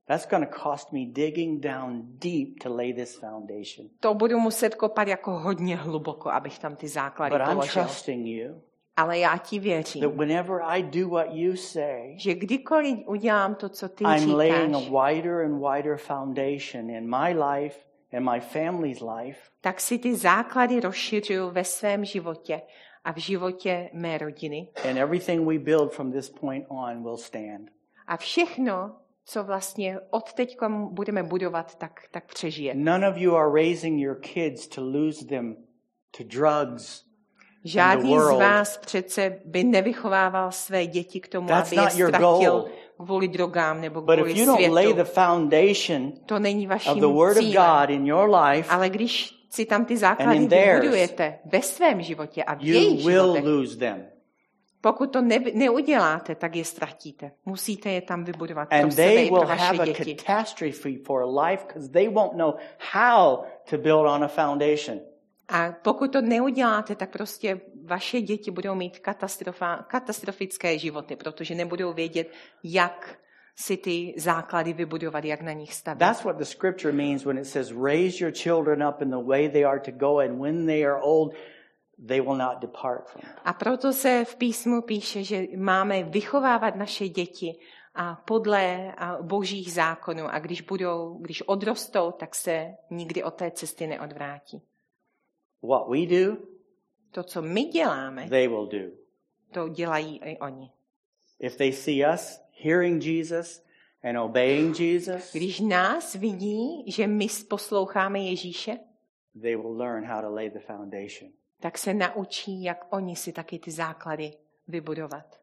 That's going to cost me digging down deep to lay this foundation. To budu muset kopat jako hodně hluboko, abych tam ty základy položil. But I'm trusting you. Ale já ti věřím, that whenever I do what you say, že kdykoliv udělám to, co ty říkáš, I'm laying a wider and wider foundation in my life and my family's life. Tak si ty základy rozšiřuju ve svém životě a v životě mé rodiny. And everything we build from this point on will stand. A všechno, co vlastně od teďka budeme budovat, tak přežije. None of you are raising your kids to lose them to drugs. Žádný z vás přece by nevychovával své děti k tomu, aby je ztratil kvůli drogám nebo kvůli světu. To není vaším cílem. Ale když si tam ty základy vybudujete ve svém životě a v jejich životech, pokud to neuděláte, tak je ztratíte. Musíte je tam vybudovat pro sebe i pro vaše děti. A pokud to neuděláte, tak prostě vaše děti budou mít katastrofické životy, protože nebudou vědět, jak si ty základy vybudovat, jak na nich stavět. That's what the scripture means when it says raise your children up in the way they are to go and when they are old they will not depart from it. A proto se v písmu píše, že máme vychovávat naše děti a podle božích zákonů a když odrostou, tak se nikdy od té cesty neodvrátí. What we do, to, co my děláme, they will do. To dělají i oni. If they see us hearing Jesus and obeying Jesus, když nás vidí, že my posloucháme Ježíše, they will learn how to lay the foundation. Tak se naučí, jak oni si taky ty základy vybudovat.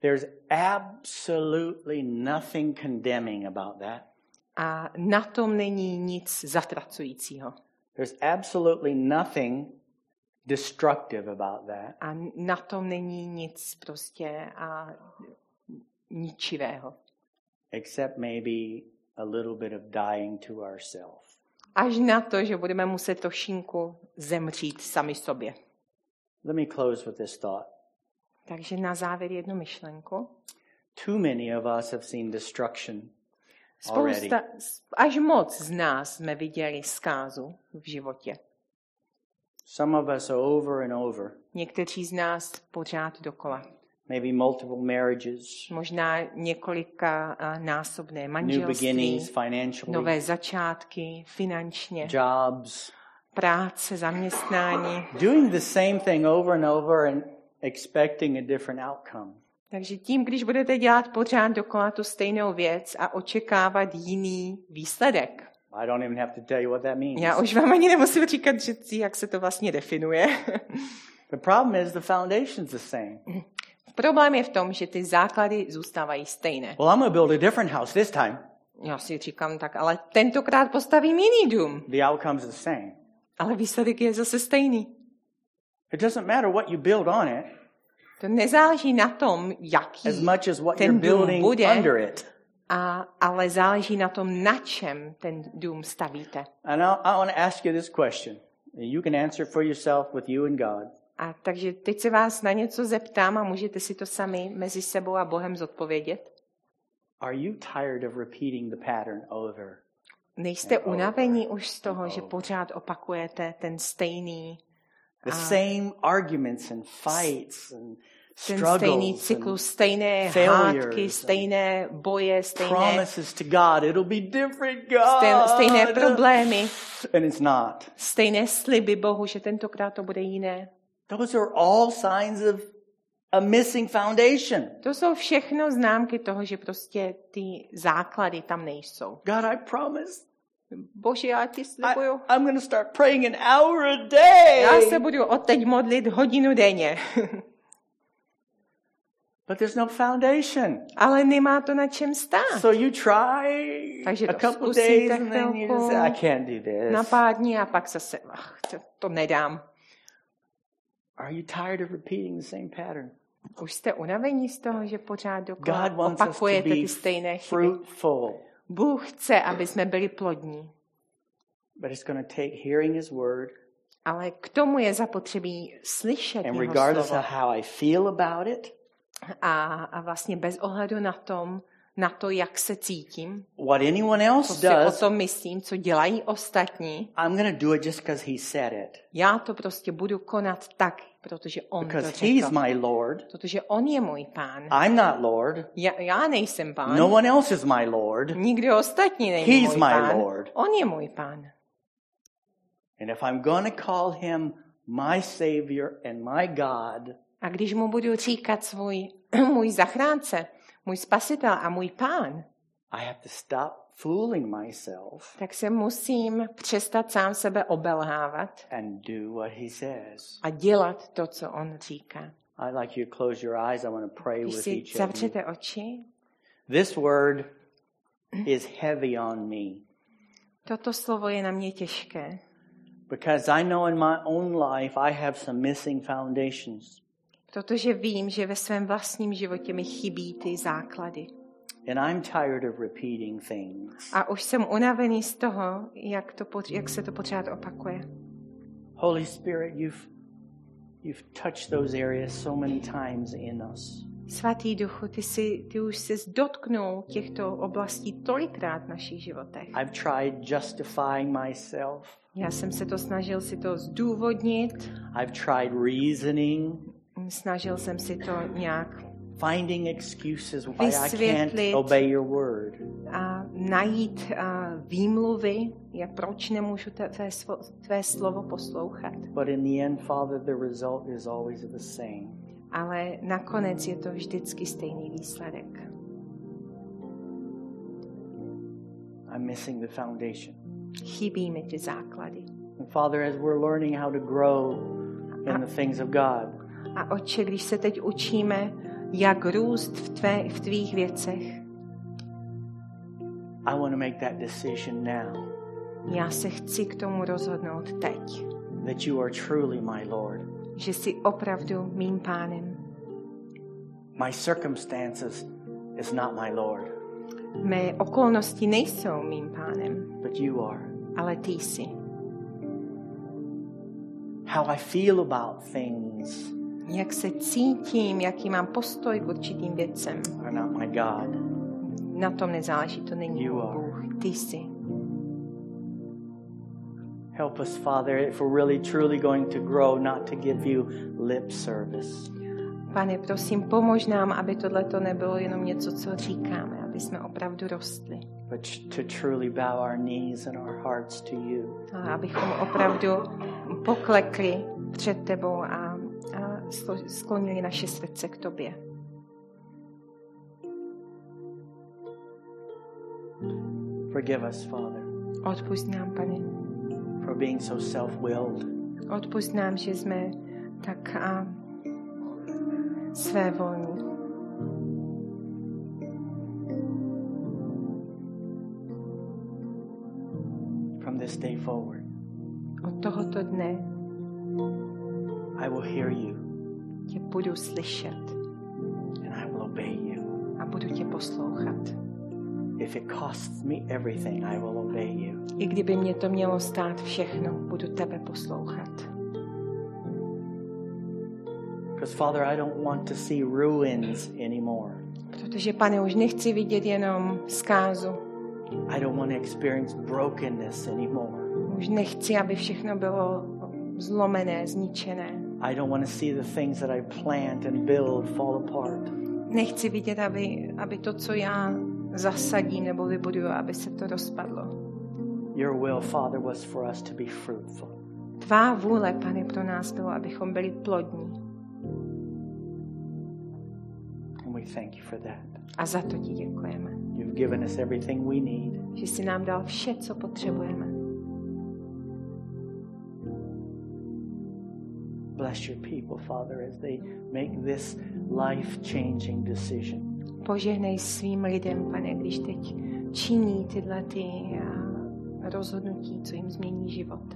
There's absolutely nothing condemning about that. A na tom není nic zatracujícího. There's absolutely nothing destructive about that. A na tom není nic prostě a ničivého. Except maybe a little bit of dying to ourselves. Až na to, že budeme muset trošinku zemřít sami sobě. Let me close with this thought. Takže na závěr jednu myšlenku. Too many of us have seen destruction. Až moc z nás jsme viděli zkázu v životě. Some of us over and over. Někteří z nás pořád dokola. Maybe multiple marriages. Možná několika násobné manželství. New beginnings financially. Nové začátky finančně. Jobs. Práce, zaměstnání. Doing the same thing over and over and expecting a different outcome. Takže tím, když budete dělat pořád dokola tu stejnou věc a očekávat jiný výsledek. I don't even have to tell you what that means. Já už vám ani nemusím říkat, jak se to vlastně definuje. The problem is the foundation's the same. Problém je v tom, že ty základy zůstávají stejné. Well, I'm gonna build a different house this time. Já si říkám tak, ale tentokrát postavím jiný dům. The outcome's the same. Ale výsledek je zase stejný. It doesn't matter what you build on it. To nezáleží na tom, jaký ten dům bude, ale záleží na tom, na čem ten dům stavíte. A takže teď se vás na něco zeptám a můžete si to sami mezi sebou a Bohem zodpovědět. Nejste unavení už z toho, že pořád opakujete ten stejný the same arguments and fights and struggles, stejný cyklus, stejné hádky, stejné boje, stejné promises to God, it'll be different, God. Stejné problémy. And it's not. Stejné sliby Bohu, že tentokrát to bude jiné. Those are all signs of a missing foundation. To jsou všechno známky toho, že prostě ty základy tam nejsou. God, I promise. Bože, já ti slibuju. I'm going to start praying an hour a day. Já se budu odteď modlit hodinu denně. But there's no foundation. Ale nemá to na čem stát. So you try a couple days and then you say, I can't do this. Na pár dní a pak zase, to nedám. Are you tired of repeating the same pattern? Už jste unavení z toho, že pořád dokola opakujete ty stejné chyby. Bůh chce, aby jsme byli plodní. But it's going to take hearing his word. Ale k tomu je zapotřebí slyšet jeho slovo. And regardless of how I feel about it. A vlastně bez ohledu na to, jak se cítím, what anyone else co si does, o tom myslím, co dělají ostatní, I'm gonna do it just 'cause he said it. Já to prostě budu konat tak, protože on to řekl. He's my Lord. Protože on je můj pán. I'm not Lord. Já nejsem pán. No one else is my Lord. Nikdo ostatní není he's můj pán. My Lord. On je můj pán. And if I'm gonna call him my Savior and my God, a když mu budu říkat můj zachránce, můj spasitel a můj pán, I have to stop fooling myself, tak se musím přestat sám sebe obelhávat and do what he says. A dělat to, co on říká. I like you to close your eyes. I want to pray with each other. Zavřete oči. This word is heavy on me. Toto slovo je na mě těžké. Because I know in my own life I have some missing foundations. Protože vím, že ve svém vlastním životě mi chybí ty základy. And I'm tired of repeating things. A už jsem unavený z toho, jak se to pořád opakuje. Holy Spirit, you've touched those areas so many times in us. Svatý Duchu, ty už ses dotknul těchto oblastí tolikrát v našich životech. I've tried justifying myself. Já jsem se to snažil si to zdůvodnit. I've tried reasoning. Snažil jsem si to nějak vysvětlit a najít výmluvy, proč nemůžu tvé slovo poslouchat. Ale nakonec je to vždycky stejný výsledek. Chybí mi ty základy. Father, as we're learning how to grow in the things of God. A Otče, když se teď učíme, jak růst v tvých věcech, I want to make that decision now. Já se chci k tomu rozhodnout teď. That you are truly my Lord. Že jsi opravdu mým pánem. My circumstances is not my Lord. Mé okolnosti nejsou mým pánem. But you are. Ale ty jsi. How I feel about things. Jak se cítím, jaký mám postoj k určitým věcem. Na tom nezáleží, to není Bůh, ty jsi. Help us, Father, if we're really truly going to grow, not to give you lip service. Pane, prosím, pomož nám, aby tohleto nebylo jenom něco, co říkáme, aby jsme opravdu rostli. But to truly bow our knees and our hearts to you. A abychom opravdu poklekli před tebou a sklonili naše srdce k tobě. Forgive us, Father. Odpusť nám, Pane. For being so self-willed. Odpusť nám, že jsme tak svévolní. From this day forward. Od tohoto dne I will hear you. Tě budu slyšet. And I will obey you. A budu tě poslouchat. If it costs me everything, I will obey you. I kdyby mě to mělo stát všechno, budu tebe poslouchat. Because Father, I don't want to see ruins anymore. Protože Pane, už nechci vidět jenom zkázu. I don't want to experience brokenness anymore. Už nechci, aby všechno bylo zlomené, zničené. I don't want to see the things that I plant and build fall apart. Nechci vidět, aby to, co já zasadím nebo vybuduju, aby se to rozpadlo. Your will, Father, was for us to be fruitful. Tvá vůle, Pane, pro nás bylo, abychom byli plodní. And we thank you for that. A za to ti děkujeme. You've given us everything we need. Že jsi nám dal vše, co potřebujeme. Bless your people, Father, as they make this life-changing decision. Požehnej svým lidem, Pane, když teď činí tyhle ty rozhodnutí, co jim změní život.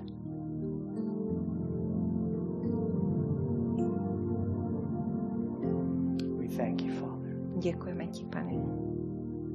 We thank you, Father. Děkujeme ti, Pane.